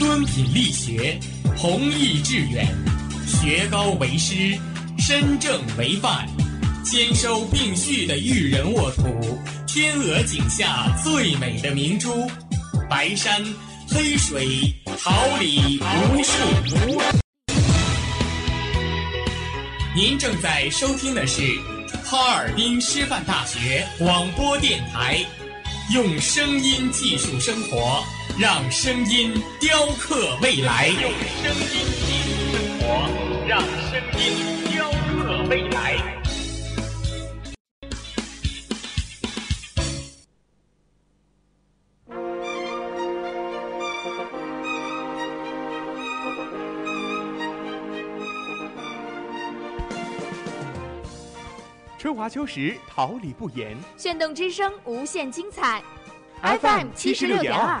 敦品力学，弘毅致远，学高为师，身正为范，兼收并蓄的育人沃土，天鹅颈下最美的明珠，白山、黑水、桃李无数。您正在收听的是哈尔滨师范大学广播电台，用声音技术生活，让声音雕刻未来。用声音技术生活，让声音雕刻未来。春华秋实，桃李不言。炫动之声，无限精彩。FM 76.2。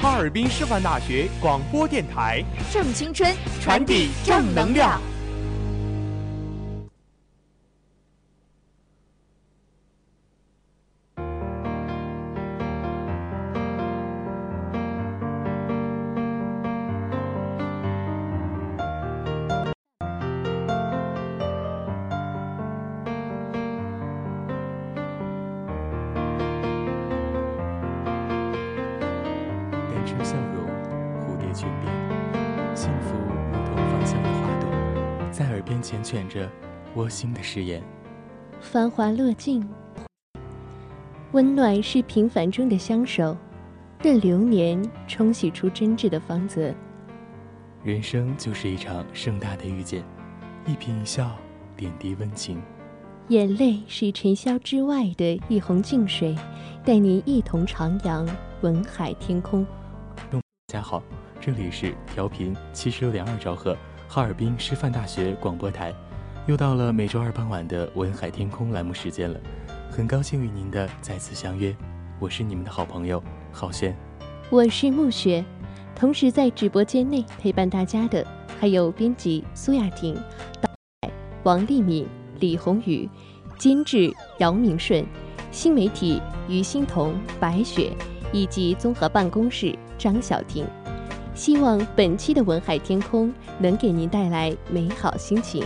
哈尔滨师范大学广播电台，正青春，传递正能量。卷着窝心的誓言，繁华落尽，温暖是平凡中的相守，任流年冲洗出真挚的芳泽。人生就是一场盛大的遇见，一颦一笑，点滴温情。眼泪是尘嚣之外的一泓净水，带您一同徜徉文海天空。大家好，这里是调频76.2兆赫。哈尔滨师范大学广播台，又到了每周二傍晚的文海天空栏目时间了，很高兴与您的再次相约，我是你们的好朋友浩轩，我是暮雪，同时在直播间内陪伴大家的还有编辑苏亚婷、王丽敏、李宏宇、监制姚明顺、新媒体于欣彤、白雪以及综合办公室张小婷。希望本期的文海天空能给您带来美好心情。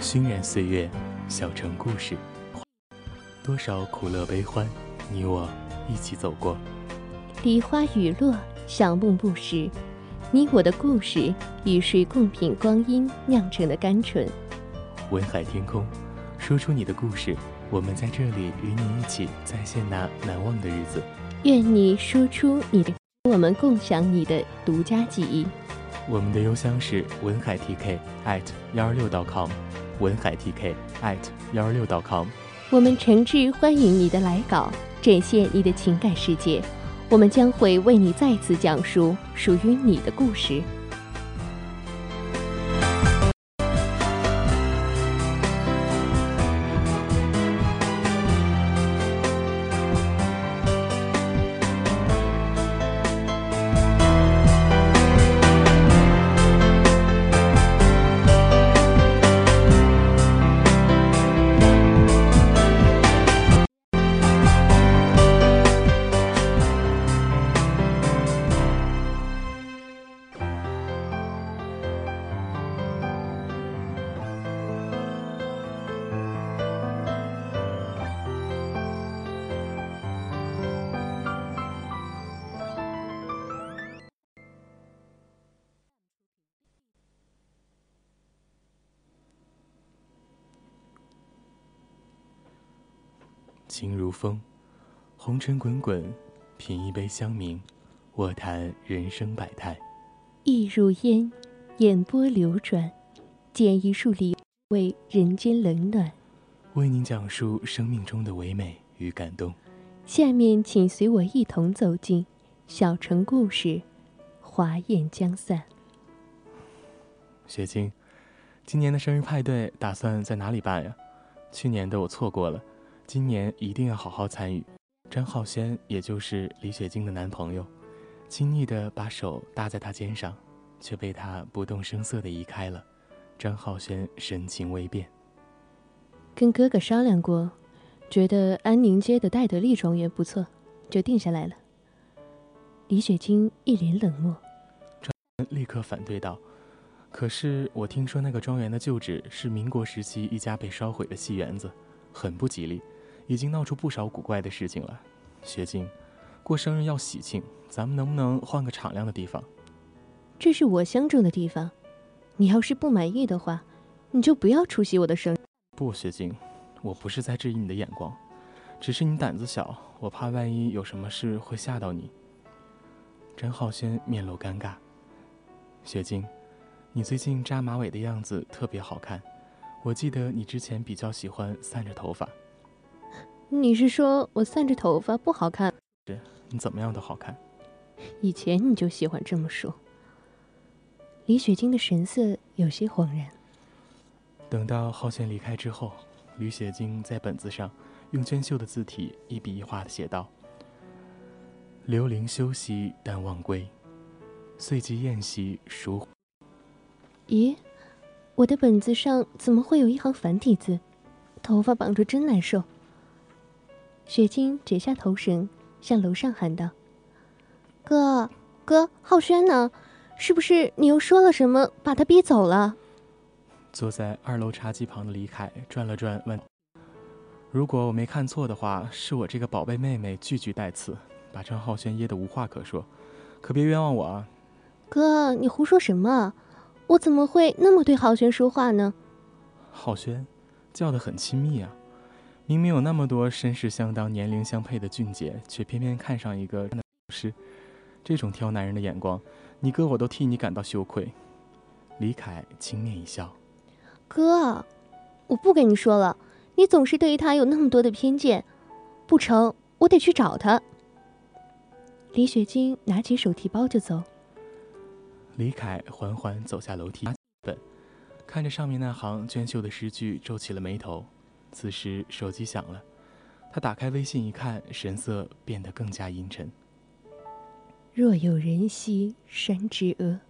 熏染岁月，小城故事，多少苦乐悲欢，你我一起走过。梨花雨落，小梦不识，你我的故事与谁共品光阴酿成的甘醇。文海天空，说出你的故事，我们在这里与你一起再现那难忘的日子。愿你说出你的，我们共享你的独家记忆。我们的邮箱是文海tk@126.com。文海tk@126.com， 我们诚挚欢迎你的来稿，展现你的情感世界，我们将会为你再次讲述属于你的故事。情如风，红尘滚滚，品一杯香茗，卧谈人生百态。意如烟，眼波流转，剪一束离为人间冷暖。为您讲述生命中的唯美与感动。下面请随我一同走进小城故事，华宴将散。雪晶，今年的生日派对打算在哪里办呀？去年的我错过了，今年一定要好好参与。张浩轩，也就是李雪晶的男朋友，亲昵地把手搭在她肩上，却被她不动声色地移开了。张浩轩神情微变。跟哥哥商量过，觉得安宁街的戴德利庄园不错，就定下来了。李雪晶一脸冷漠，张立刻反对道：“可是我听说那个庄园的旧址是民国时期一家被烧毁的戏园子，很不吉利，已经闹出不少古怪的事情了。雪晶，过生日要喜庆，咱们能不能换个敞亮的地方？这是我相中的地方，你要是不满意的话，你就不要出席我的生日。”不，雪晶，我不是在质疑你的眼光，只是你胆子小，我怕万一有什么事会吓到你。张浩轩面露尴尬，雪晶，你最近扎马尾的样子特别好看，我记得你之前比较喜欢散着头发。你是说我散着头发不好看？是，你怎么样都好看。以前你就喜欢这么说。李雪晶的神色有些恍然。等到浩轩离开之后，李雪晶在本子上用娟秀的字体一笔一画地写道：“流灵休息，但忘归；岁极宴席，孰？”咦，我的本子上怎么会有一行繁体字？头发绑着真难受。雪晶解下头绳，向楼上喊道：“哥，哥，浩轩呢？是不是你又说了什么，把他逼走了？”坐在二楼茶几旁的李凯转了转，问：“如果我没看错的话，是我这个宝贝妹妹句句带刺。”把张浩轩噎得无话可说，可别冤枉我啊！哥，你胡说什么？我怎么会那么对浩轩说话呢？浩轩叫得很亲密啊！明明有那么多身世相当、年龄相配的俊杰，却偏偏看上一个是这种挑男人的眼光，你哥我都替你感到羞愧。李凯轻蔑一笑：“哥，我不跟你说了，你总是对于他有那么多的偏见，不成，我得去找他。”李雪晶拿起手提包就走。李凯缓缓走下楼梯，看着上面那行娟秀的诗句，皱起了眉头。此时手机响了，他打开微信一看，神色变得更加阴沉。若有人兮山之阿，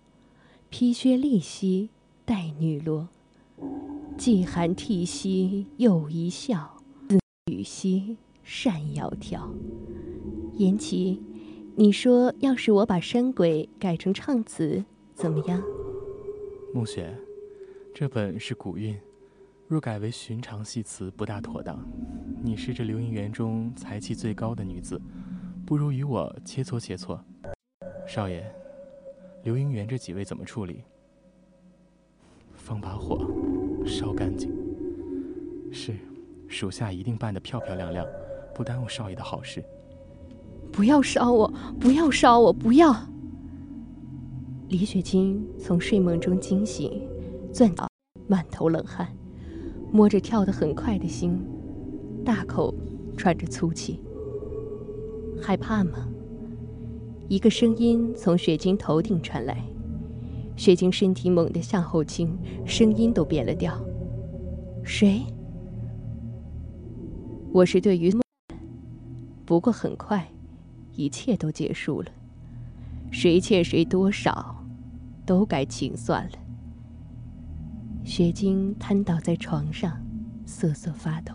披靴立兮带女罗。既寒涕兮又一笑，自语兮善窈窕。言其，你说要是我把山鬼改成唱词怎么样？暮雪，这本是古韵，若改为寻常戏词不大妥当。你是这流云园中才气最高的女子，不如与我切磋切磋。少爷，流云园这几位怎么处理？放把火烧干净。是，属下一定办得漂漂亮亮，不耽误少爷的好事。不要烧我！不要烧我！不要！李雪晶从睡梦中惊醒，攥着满头冷汗，摸着跳得很快的心，大口喘着粗气。害怕吗？一个声音从雪晶头顶传来，雪晶身体猛地向后倾，声音都变了调。谁？我是对于梦，不过很快。一切都结束了，谁欠谁多少，都该清算了。雪晶瘫倒在床上，瑟瑟发抖。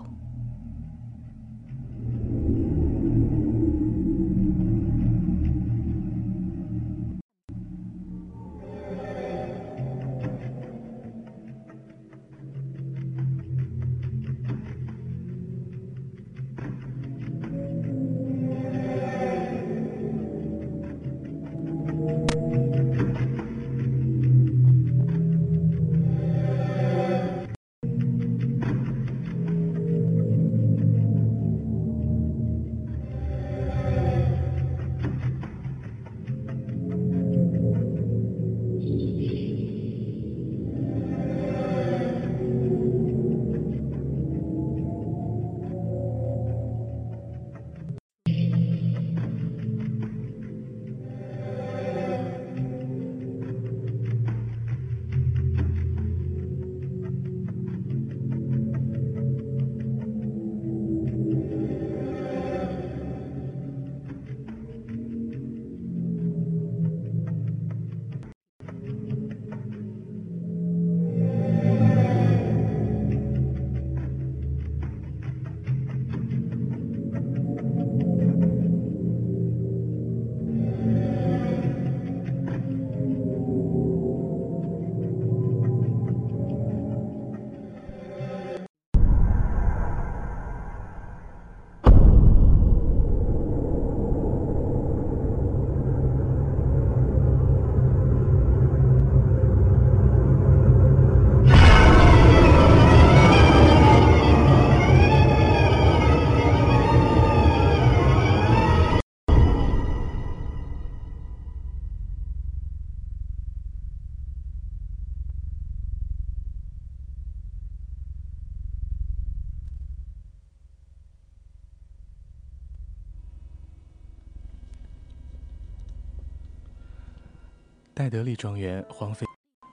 戴德利庄园荒废。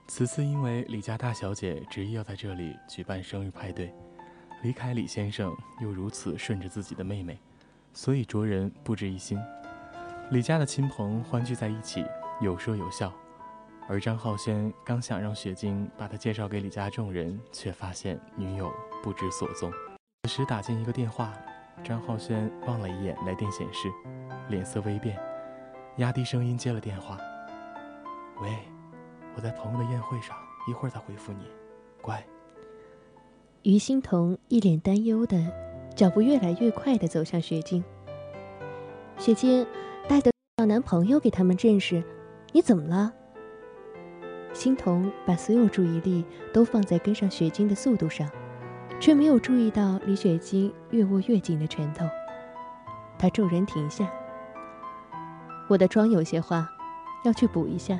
此次因为李家大小姐执意要在这里举办生日派对，李凯李先生又如此顺着自己的妹妹，所以着人不值一心。李家的亲朋欢聚在一起，有说有笑。而张浩轩刚想让雪晶把他介绍给李家众人，却发现女友不知所踪。此时打进一个电话，张浩轩望了一眼来电显示，脸色微变，压低声音接了电话。喂，我在朋友的宴会上，一会儿再回复你，乖。于欣彤一脸担忧的脚步越来越快的走向雪晶。雪晶，戴德找男朋友给他们认识，你怎么了？欣彤把所有注意力都放在跟上雪晶的速度上，却没有注意到离雪晶越握越紧的拳头。他骤然停下，我的妆有些花，要去补一下，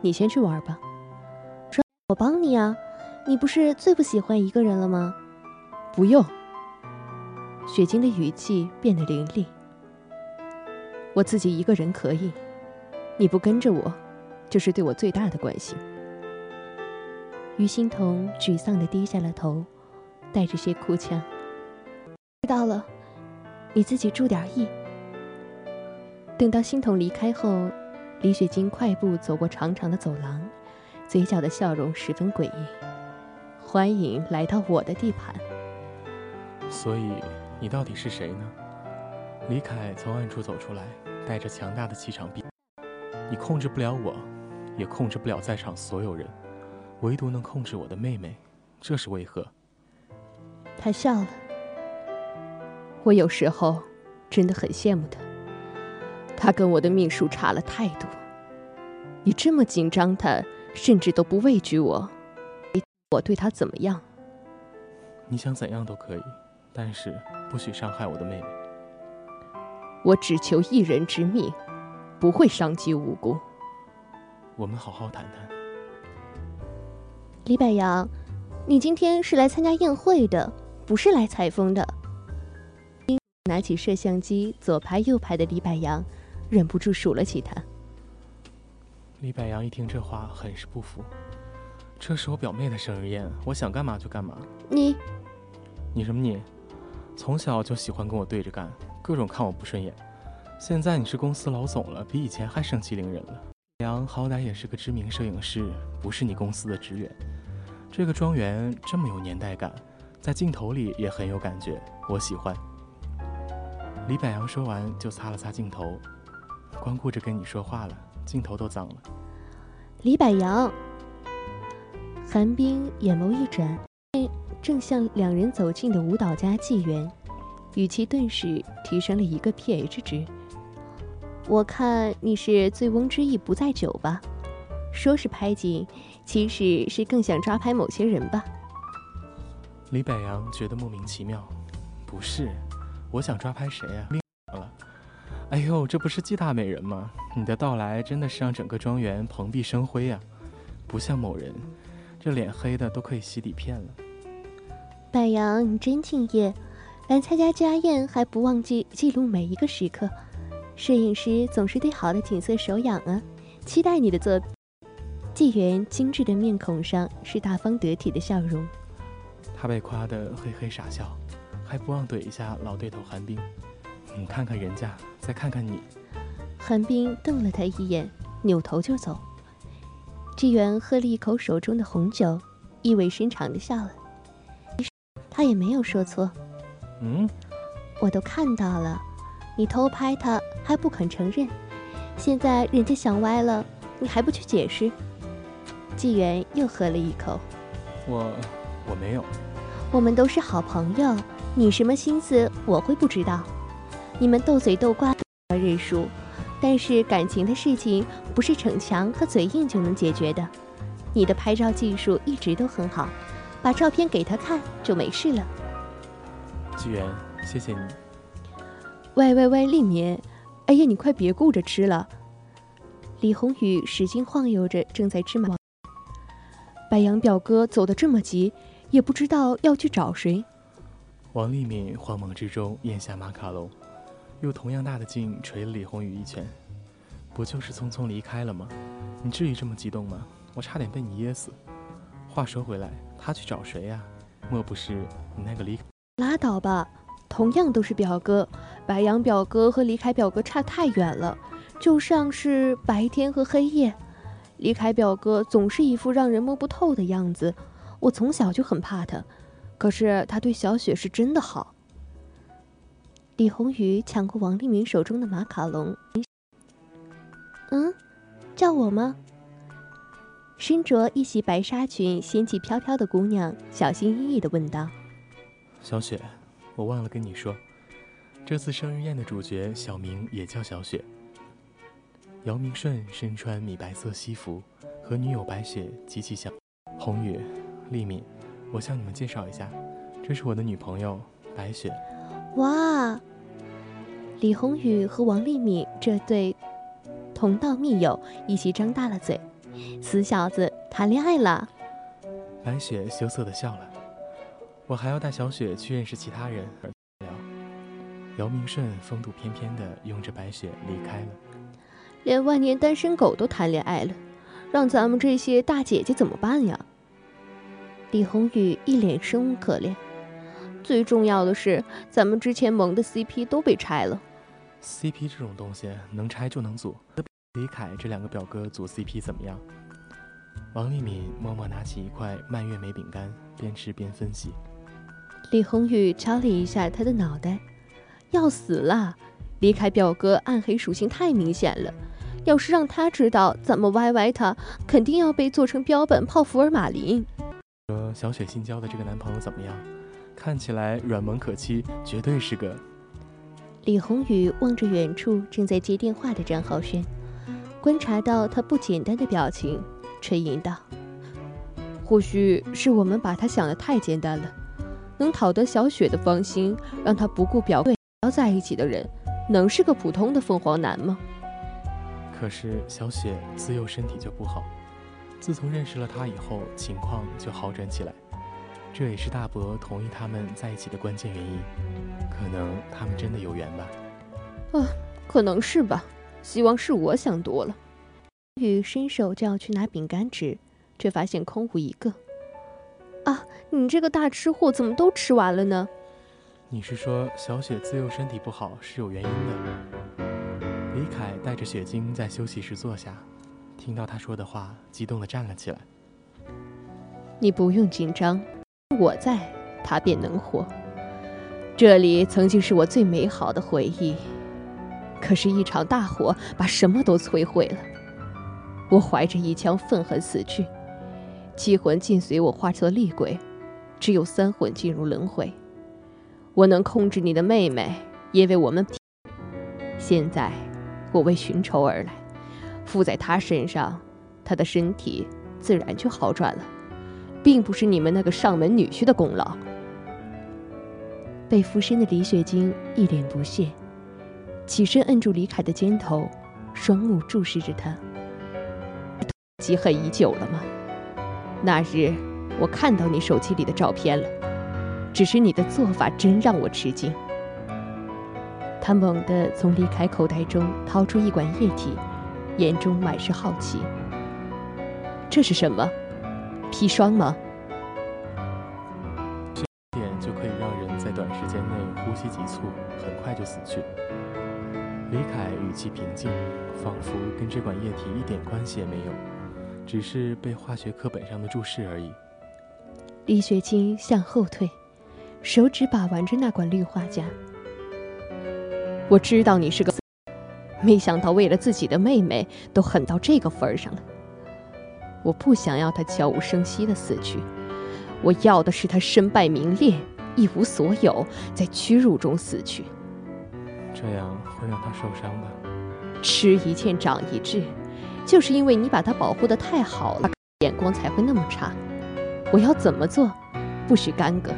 你先去玩吧。说我帮你啊，你不是最不喜欢一个人了吗？不用。雪晶的语气变得凌厉，我自己一个人可以，你不跟着我就是对我最大的关心。于欣彤沮丧地低下了头，带着些哭腔。知道了，你自己注点意。等到欣彤离开后，李雪晶快步走过长长的走廊，嘴角的笑容十分诡异。欢迎来到我的地盘。所以你到底是谁呢？李凯从暗处走出来，带着强大的气场。你控制不了我，也控制不了在场所有人，唯独能控制我的妹妹，这是为何？他笑了，我有时候真的很羡慕他，他跟我的命数差了太多。你这么紧张他，甚至都不畏惧我，我对他怎么样？你想怎样都可以，但是不许伤害我的妹妹。我只求一人之命，不会伤及无辜。我们好好谈谈。李柏阳，你今天是来参加宴会的，不是来采风的。拿起摄像机左拍右拍的李柏阳忍不住数了起他。李柏阳一听这话很是不服，这是我表妹的生日宴，我想干嘛就干嘛。你什么你？从小就喜欢跟我对着干，各种看我不顺眼。现在你是公司老总了，比以前还盛气凌人了。杨好歹也是个知名摄影师，不是你公司的职员。这个庄园这么有年代感，在镜头里也很有感觉，我喜欢。李柏杨说完就擦了擦镜头，光顾着跟你说话了，镜头都脏了。李柏杨，韩冰眼眸一转，正向两人走近的舞蹈家纪元，语气顿时提升了一个 pH 值。我看你是醉翁之意不在酒吧，说是拍景，其实是更想抓拍某些人吧。李柏阳觉得莫名其妙，不是，我想抓拍谁啊？哎呦，这不是季大美人吗？你的到来真的是让整个庄园蓬荜生辉啊！不像某人，这脸黑的都可以洗底片了。柏阳，你真敬业，来参加家宴还不忘记记录每一个时刻。摄影师总是对好的景色手痒啊，期待你的作品。纪元精致的面孔上是大方得体的笑容，他被夸得嘿嘿傻笑，还不忘怼一下老对头韩冰。你看看人家，再看看你。韩冰瞪了他一眼，扭头就走。纪元喝了一口手中的红酒，意味深长地笑了。他也没有说错。我都看到了。你偷拍他还不肯承认，现在人家想歪了，你还不去解释？纪元又喝了一口。我没有。我们都是好朋友，你什么心思我会不知道？你们斗嘴斗怪我认输，但是感情的事情不是逞强和嘴硬就能解决的。你的拍照技术一直都很好，把照片给他看就没事了。纪元，谢谢你。喂，丽敏，哎呀，你快别顾着吃了。李宏宇使劲晃悠着正在吃麻。白羊表哥走得这么急，也不知道要去找谁。王丽敏慌忙之中咽下马卡龙，又同样大的劲捶了李宏宇一拳。不就是匆匆离开了吗？你至于这么激动吗？我差点被你噎死。话说回来，他去找谁呀？莫不是你那个李？拉倒吧，同样都是表哥，白羊表哥和李凯表哥差太远了，就像是白天和黑夜。李凯表哥总是一副让人摸不透的样子，我从小就很怕他，可是他对小雪是真的好。李红宇抢过王立明手中的马卡龙。叫我吗？身着一袭白纱裙、仙气飘飘的姑娘小心翼翼地问道：“小雪，我忘了跟你说，这次生日宴的主角小明也叫小雪。”姚明顺身穿米白色西服，和女友白雪极其像。宏宇、丽敏，我向你们介绍一下，这是我的女朋友白雪。哇！李宏宇和王丽敏这对同道密友一起张大了嘴，死小子谈恋爱了。白雪羞涩地笑了。我还要带小雪去认识其他人。姚明顺风度翩翩地拥着白雪离开了。连万年单身狗都谈恋爱了，让咱们这些大姐姐怎么办呀？李宏宇一脸生无可恋。最重要的是，咱们之前萌的 CP 都被拆了。CP 这种东西能拆就能组，李凯这两个表哥组 CP 怎么样？王立敏默默拿起一块蔓越莓饼干，边吃边分析。李宏宇敲了一下他的脑袋，要死了！李凯表哥暗黑属性太明显了，要是让他知道咱们YY他，肯定要被做成标本泡福尔马林。小雪新交的这个男朋友怎么样？看起来软萌可期，绝对是个……李宏宇望着远处正在接电话的张浩轩，观察到他不简单的表情，沉吟道：“或许是我们把他想得太简单了，能讨得小雪的芳心，让他不顾表哥在一起的人。”能是个普通的凤凰男吗？可是小雪自幼身体就不好，自从认识了他以后，情况就好转起来，这也是大伯同意他们在一起的关键原因。可能他们真的有缘吧？可能是吧，希望是我想多了。雨伸手就要去拿饼干吃，却发现空无一个。你这个大吃货怎么都吃完了呢？你是说小雪自幼身体不好是有原因的？李凯带着雪晶在休息室坐下，听到他说的话，激动地站了起来。你不用紧张，我在，他便能活。这里曾经是我最美好的回忆，可是一场大火把什么都摧毁了。我怀着一腔愤恨死去，七魂尽随我化作厉鬼，只有三魂进入轮回。我能控制你的妹妹，因为我们现在我为寻仇而来，附在她身上，她的身体自然就好转了，并不是你们那个上门女婿的功劳。被附身的李雪晶一脸不屑，起身摁住李凯的肩头，双目注视着他。记恨已久了吗？那日我看到你手机里的照片了。只是你的做法真让我吃惊。他猛地从李凯口袋中掏出一管液体，眼中满是好奇。这是什么？砒霜吗？这一点就可以让人在短时间内呼吸急促，很快就死去。李凯语气平静，仿佛跟这管液体一点关系也没有，只是被化学课本上的注释而已。李雪晶向后退，手指把玩着那管氯化钾。我知道你是个，没想到为了自己的妹妹都狠到这个份儿上了。我不想要她悄无声息的死去，我要的是她身败名裂，一无所有，在屈辱中死去。这样会让她受伤吧？吃一堑长一智，就是因为你把她保护得太好了，眼光才会那么差。我要怎么做，不许干戈。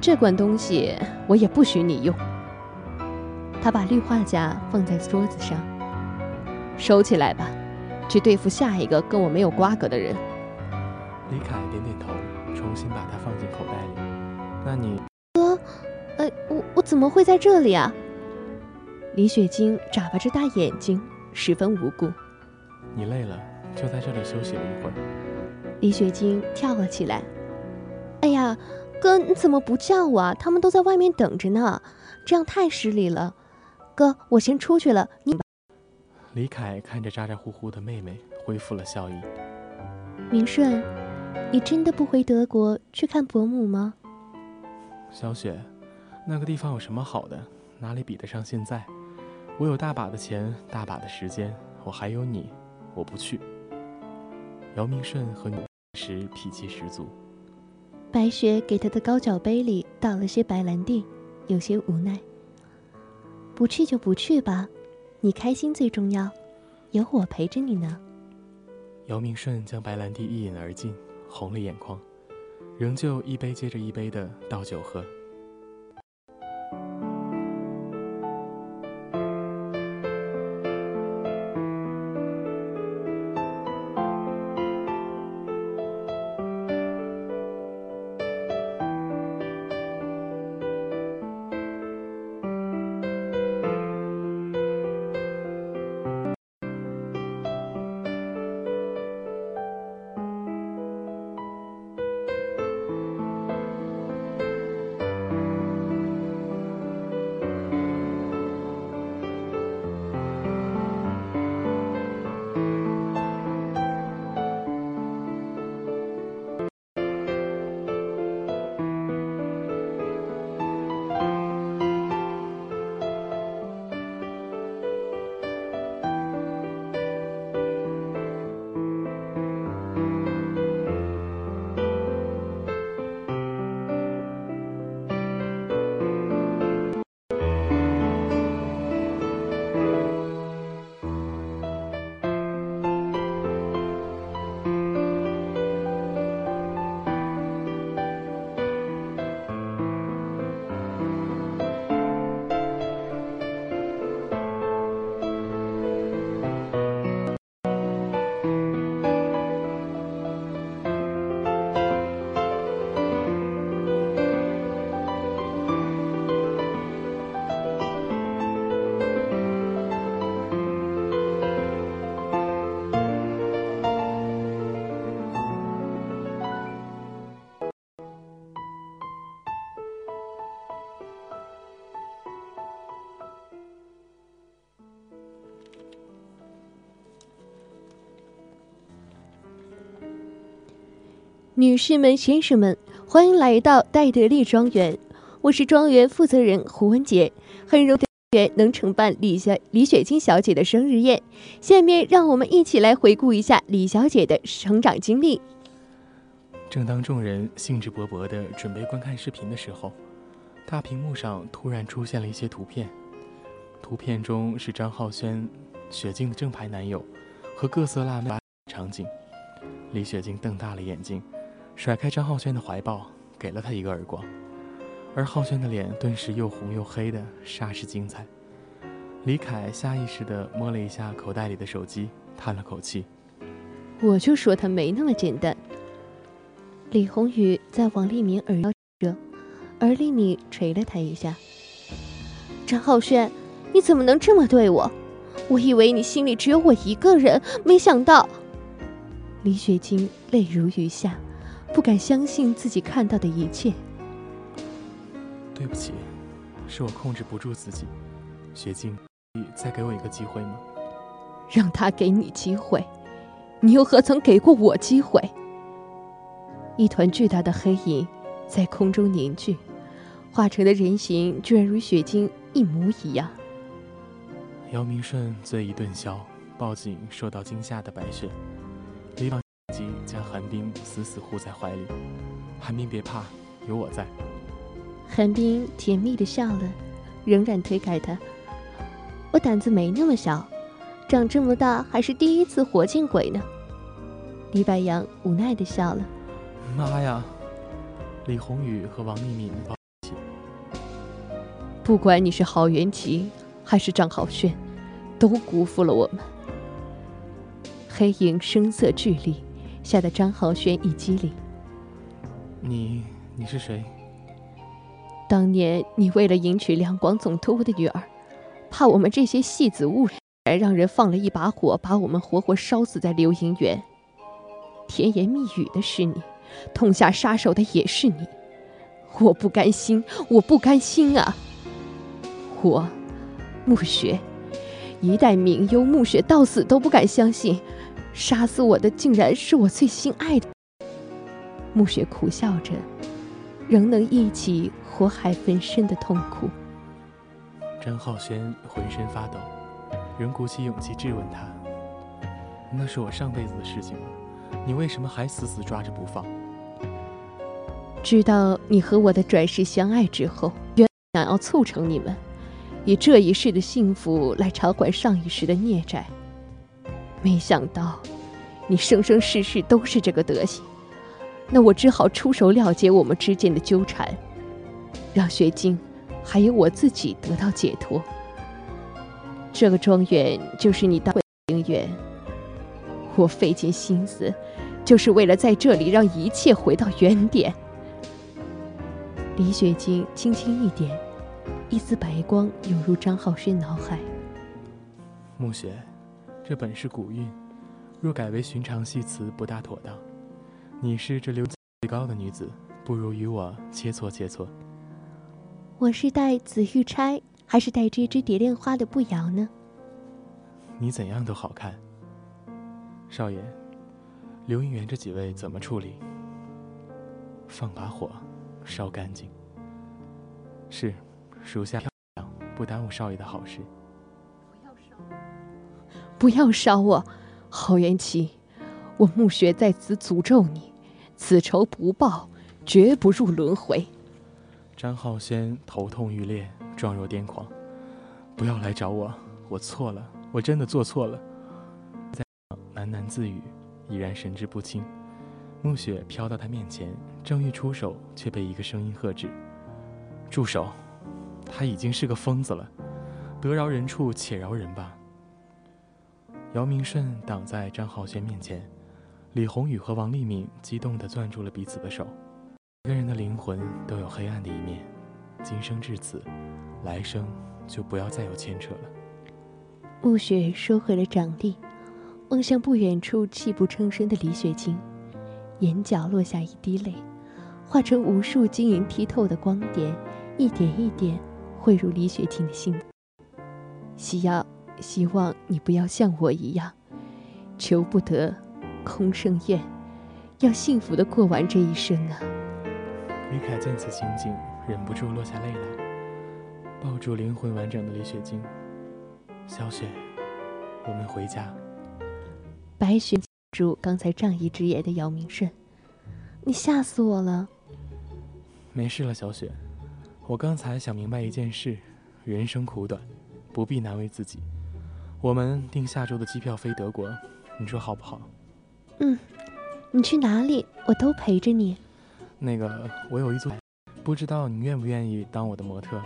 这管东西我也不许你用。他把氯化钾放在桌子上，收起来吧，去对付下一个跟我没有瓜葛的人。李凯点点头，重新把它放进口袋里。那你哥，我怎么会在这里啊？李雪晶眨巴着大眼睛，十分无辜。你累了就在这里休息了一会儿。李雪晶跳了起来，哎呀，哥你怎么不叫我啊？他们都在外面等着呢，这样太失礼了。哥，我先出去了，你。李凯看着咋咋呼呼的妹妹，恢复了笑意。明顺，你真的不回德国去看伯母吗？小雪，那个地方有什么好的？哪里比得上现在？我有大把的钱，大把的时间，我还有你，我不去。姚明顺和女时脾气十足。白雪给他的高脚杯里倒了些白兰地，有些无奈。不去就不去吧，你开心最重要，有我陪着你呢。姚明顺将白兰地一饮而尽，红了眼眶，仍旧一杯接着一杯的倒酒喝。女士们、先生们，欢迎来到戴德利庄园，我是庄园负责人胡文杰，很荣幸能承办李雪晶小姐的生日宴。下面让我们一起来回顾一下李小姐的成长经历。正当众人兴致勃勃地准备观看视频的时候，大屏幕上突然出现了一些图片，图片中是张浩轩、雪晶的正牌男友和各色辣妹场景。李雪晶瞪大了眼睛，甩开张浩轩的怀抱，给了他一个耳光，而浩轩的脸顿时又红又黑的，煞是精彩。李凯下意识地摸了一下口袋里的手机，叹了口气：“我就说他没那么简单。”李宏宇在王立民耳边，而立敏捶了他一下：“张浩轩，你怎么能这么对我？我以为你心里只有我一个人，没想到……”李雪晶泪如雨下。不敢相信自己看到的一切。对不起，是我控制不住自己。雪晶，你再给我一个机会吗？让他给你机会，你又何曾给过我机会？一团巨大的黑影在空中凝聚，化成的人形居然如雪晶一模一样。姚明顺醉一顿消，抱紧受到惊吓的白雪。李宝将韩冰死死护在怀里，韩冰别怕，有我在。韩冰甜蜜的笑了，仍然推开他。我胆子没那么小，长这么大还是第一次活见鬼呢。李白杨无奈的笑了。妈呀！李宏宇和王丽敏抱起。不管你是郝元吉还是张浩轩，都辜负了我们。黑影声色俱厉。吓得张浩轩一激灵。你是谁？当年你为了迎娶两广总督的女儿，怕我们这些戏子误让人放了一把火，把我们活活烧死在流萤园。甜言蜜语的是你，痛下杀手的也是你。我不甘心，我不甘心啊！我，暮雪，一代名优暮雪到死都不敢相信，杀死我的竟然是我最心爱的。暮雪苦笑着，仍能忆起火海焚身的痛苦。张浩轩浑身发抖，仍鼓起勇气质问他：“那是我上辈子的事情了，你为什么还死死抓着不放？”知道你和我的转世相爱之后，原想要促成你们，以这一世的幸福来偿还上一世的孽债，没想到你生生世世都是这个德行。那我只好出手了结我们之间的纠缠，让雪晶还有我自己得到解脱。这个庄园就是你当庭园，我费尽心思就是为了在这里让一切回到原点。李雪晶轻轻一点，一丝白光涌入张浩轩脑海。暮雪，这本是古韵，若改为寻常戏词不大妥当。你是这流子最高的女子，不如与我切磋切磋。我是戴紫玉钗，还是戴这只蝶恋花的步摇呢？你怎样都好看。少爷，流萤园这几位怎么处理？放把火，烧干净。是，属下漂亮，不耽误少爷的好事。不要烧我，郝元琪！我暮雪在此诅咒你，此仇不报，绝不入轮回。张浩轩头痛欲裂，状若癫狂。不要来找我，我错了，我真的做错了。在喃喃自语，已然神志不清。暮雪飘到他面前，正欲出手，却被一个声音喝止：“住手！他已经是个疯子了，得饶人处且饶人吧。”姚明顺挡在张浩轩面前。李宏宇和王立敏激动地攥住了彼此的手。每个人的灵魂都有黑暗的一面，今生至此，来生就不要再有牵扯了。暮雪收回了掌力，望向不远处泣不成声的李雪晶，眼角落下一滴泪，化成无数晶莹剔透的光点，一点一点汇入李雪晶的心。夕阳，希望你不要像我一样，求不得空生厌，要幸福地过完这一生啊。李凯见此情景，忍不住落下泪来，抱住灵魂完整的李雪晶：“小雪，我们回家。”白雪住刚才仗义直言的姚明顺：“你吓死我了。”“没事了，小雪，我刚才想明白一件事，人生苦短，不必难为自己。我们订下周的机票飞德国，你说好不好？”“嗯，你去哪里，我都陪着你。”“那个，我有一组，不知道你愿不愿意当我的模特？”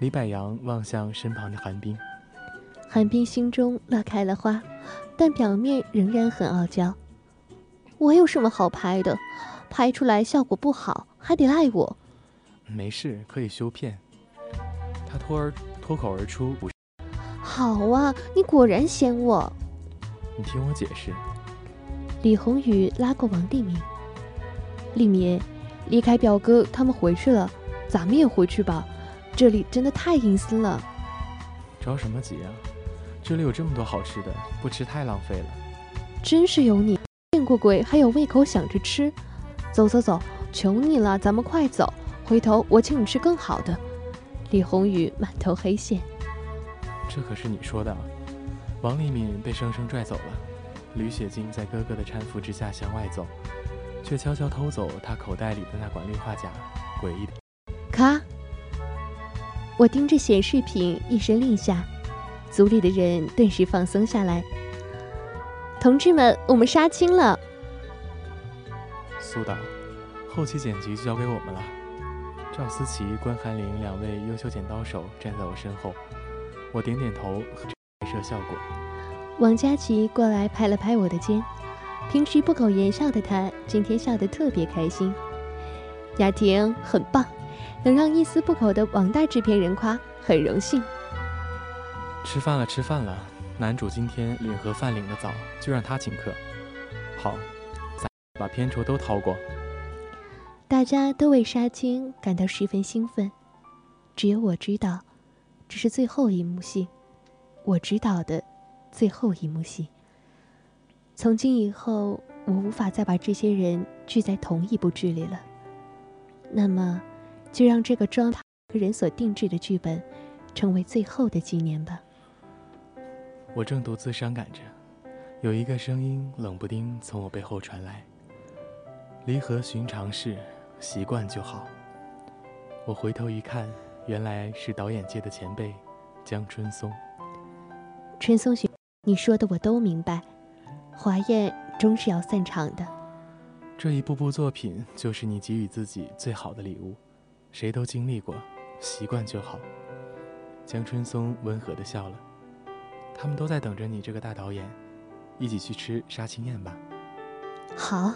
李百阳望向身旁的韩冰，韩冰心中乐开了花，但表面仍然很傲娇：“我有什么好拍的？拍出来效果不好，还得赖我。”“没事，可以修片。”他脱口而出：“好啊，你果然嫌我。”“你听我解释。”李宏宇拉过王立明：“立明，李凯表哥他们回去了，咱们也回去吧，这里真的太阴森了。”“着什么急啊？这里有这么多好吃的，不吃太浪费了。”“真是有你，见过鬼还有胃口想着吃。走走走，求你了，咱们快走，回头我请你吃更好的。”李宏宇满头黑线：“这可是你说的啊！”王立敏被生生拽走了。吕雪晶在哥哥的搀扶之下向外走，却悄悄偷走他口袋里的那管氯化钾。诡异的咔！我盯着显示屏，一声令下，组里的人顿时放松下来。“同志们，我们杀青了！”“苏导，后期剪辑就交给我们了。”赵思琪、关寒玲两位优秀剪刀手站在我身后，我点点头，拍摄效果。王佳琪过来拍了拍我的肩，平时不苟言笑的她，今天笑得特别开心。“雅婷很棒，能让一丝不苟的王大制片人夸，很荣幸。”吃饭了，吃饭了。男主今天领盒饭领得早，就让他请客。好，咱把片酬都掏过。大家都为杀青感到十分兴奋，只有我知道，这是最后一幕戏，我知道的最后一幕戏。从今以后，我无法再把这些人聚在同一部剧里了。那么，就让这个装他个人所定制的剧本，成为最后的纪念吧。我正独自伤感着，有一个声音冷不丁从我背后传来：“离合寻常事，习惯就好。”我回头一看，原来是导演界的前辈江春松。春松兄，你说的我都明白，华宴终是要散场的。这一部部作品就是你给予自己最好的礼物，谁都经历过，习惯就好。江春松温和地笑了，他们都在等着你这个大导演，一起去吃杀青宴吧。好。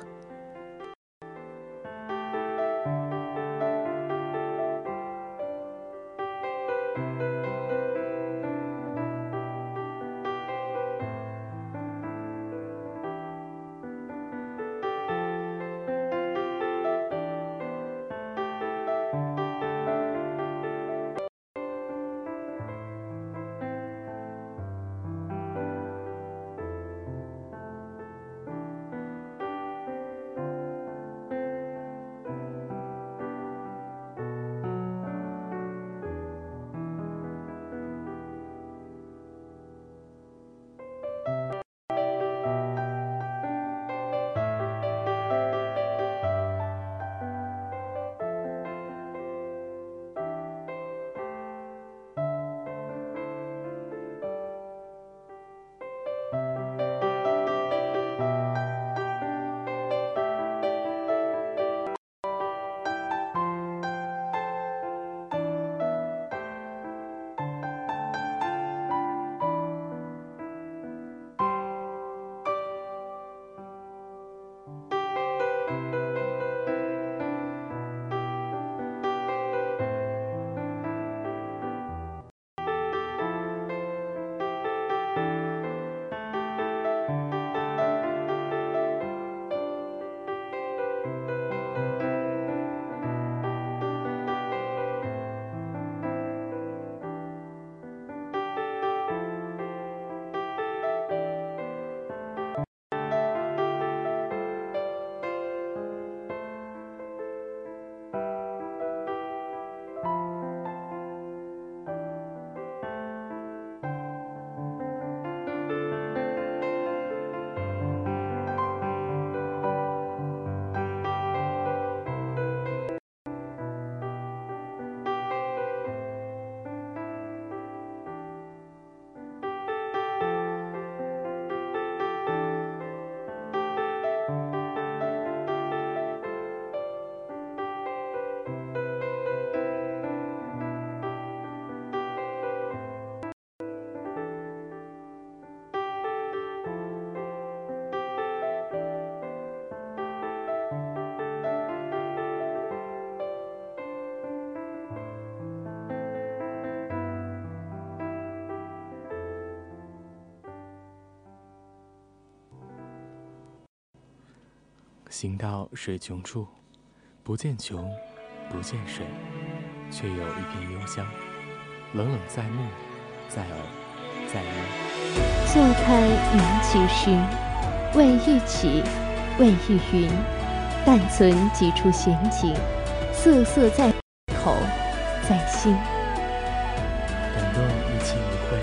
行到水穷处，不见穷，不见水，却有一片幽香，冷冷在目，在耳，在音。坐看云起时，未欲起，未欲云，但存几处闲景，瑟瑟在口，在心。感动一期一会，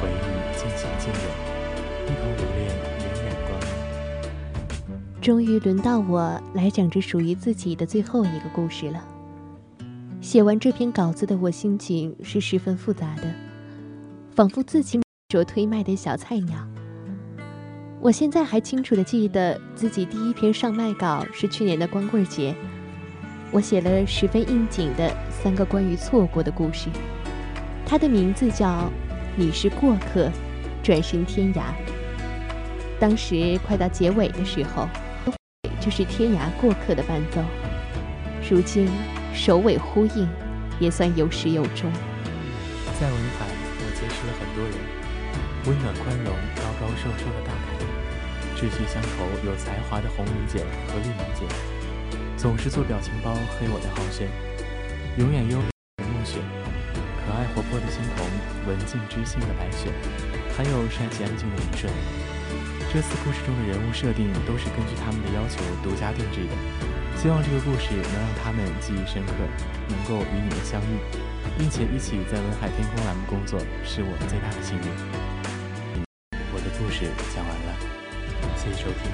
回忆渐行渐远，一同留恋绵染光阴。终于轮到我来讲这属于自己的最后一个故事了。写完这篇稿子的我心情是十分复杂的，仿佛自己着推卖的小菜鸟。我现在还清楚地记得自己第一篇上麦稿是去年的光棍节，我写了十分应景的三个关于错过的故事，它的名字叫你是过客，转身天涯。当时快到结尾的时候，就是天涯过客的伴奏，如今首尾呼应，也算有始有终。在文海，我接认识了很多人，温暖宽容、高高瘦瘦的大凯，志趣相投、有才华的红玲姐和丽玲姐，总是做表情包黑我的好胜，永远优美的暮雪，可爱活泼的欣桐，文静知性的白雪，还有帅气安静的尹顺。这次故事中的人物设定都是根据他们的要求独家定制的。希望这个故事能让他们记忆深刻，能够与你们相遇，并且一起在文海天空栏目工作，是我最大的幸运。我的故事讲完了，谢谢收听。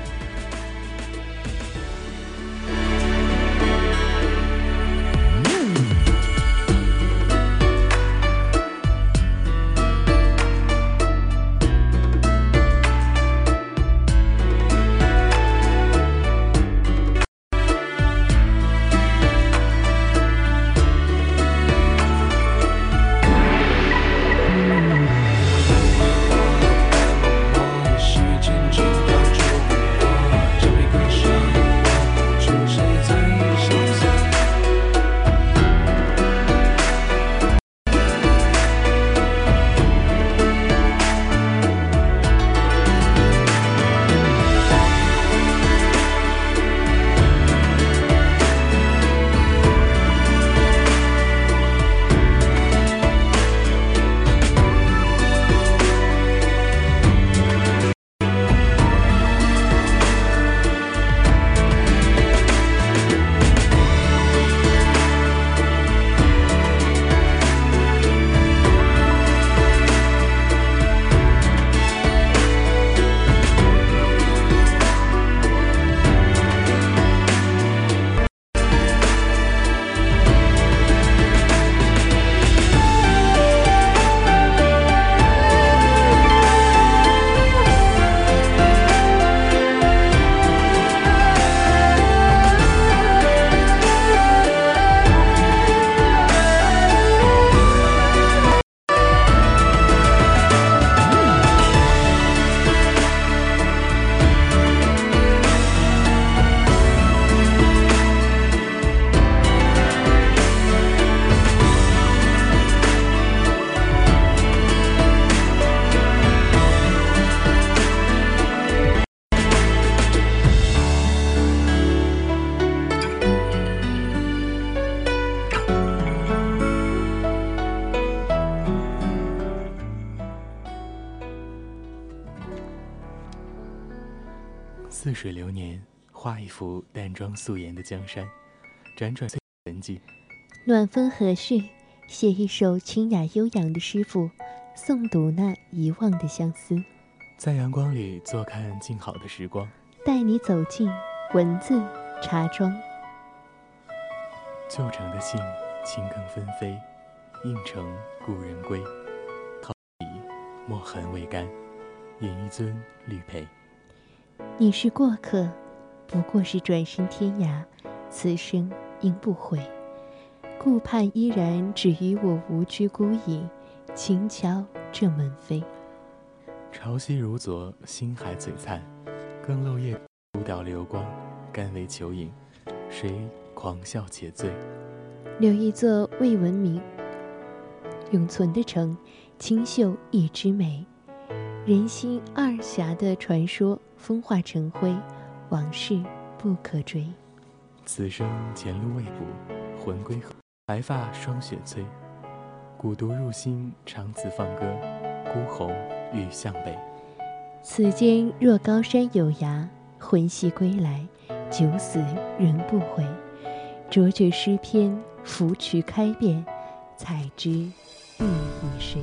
似水流年，画一幅淡妆素颜的江山，辗转痕迹。暖风和煦，写一首清雅悠扬的诗赋，诵读那遗忘的相思。在阳光里坐看静好的时光，带你走进文字茶庄。旧城的信，轻更纷飞，应承故人归。桃李墨痕未干，饮一樽绿培。你是过客，不过是转身天涯，此生应不悔。顾盼依然，只与我无拘孤影，轻敲这门扉。潮汐如昨，星海璀璨，更漏夜孤岛流光，甘为求饮，谁狂笑且醉？留一座未闻名永存的城，清秀一枝梅。人心二侠的传说，风化成灰，往事不可追。此生前路未卜，魂归何？白发霜雪催，古毒入心，长此放歌，孤鸿欲向北。此间若高山有涯，魂系归来，九死人不回。卓绝诗篇，芙蕖开遍，采之欲以谁？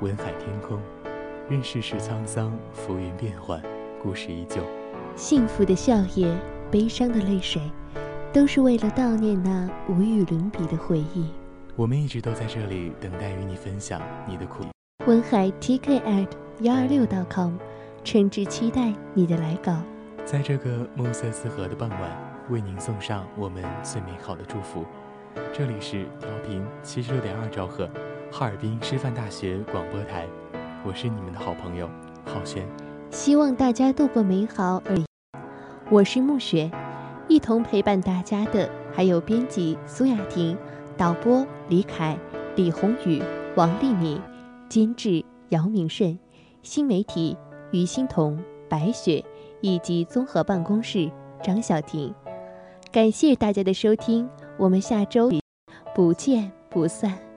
文海天空，任世事沧桑，浮云变幻，故事依旧。幸福的笑靥，悲伤的泪水，都是为了悼念那无与伦比的回忆。我们一直都在这里，等待与你分享你的苦。文海 tk@126.com， 诚挚期待你的来稿。在这个暮色四合的傍晚，为您送上我们最美好的祝福。这里是调频76.2兆赫，哈尔滨师范大学广播台，我是你们的好朋友浩轩。希望大家度过美好而已。我是暮雪，一同陪伴大家的还有编辑苏雅婷、导播李凯、李宏宇、王丽敏、监制姚明顺、新媒体于欣彤、白雪以及综合办公室张小婷。感谢大家的收听，我们下周不见不散。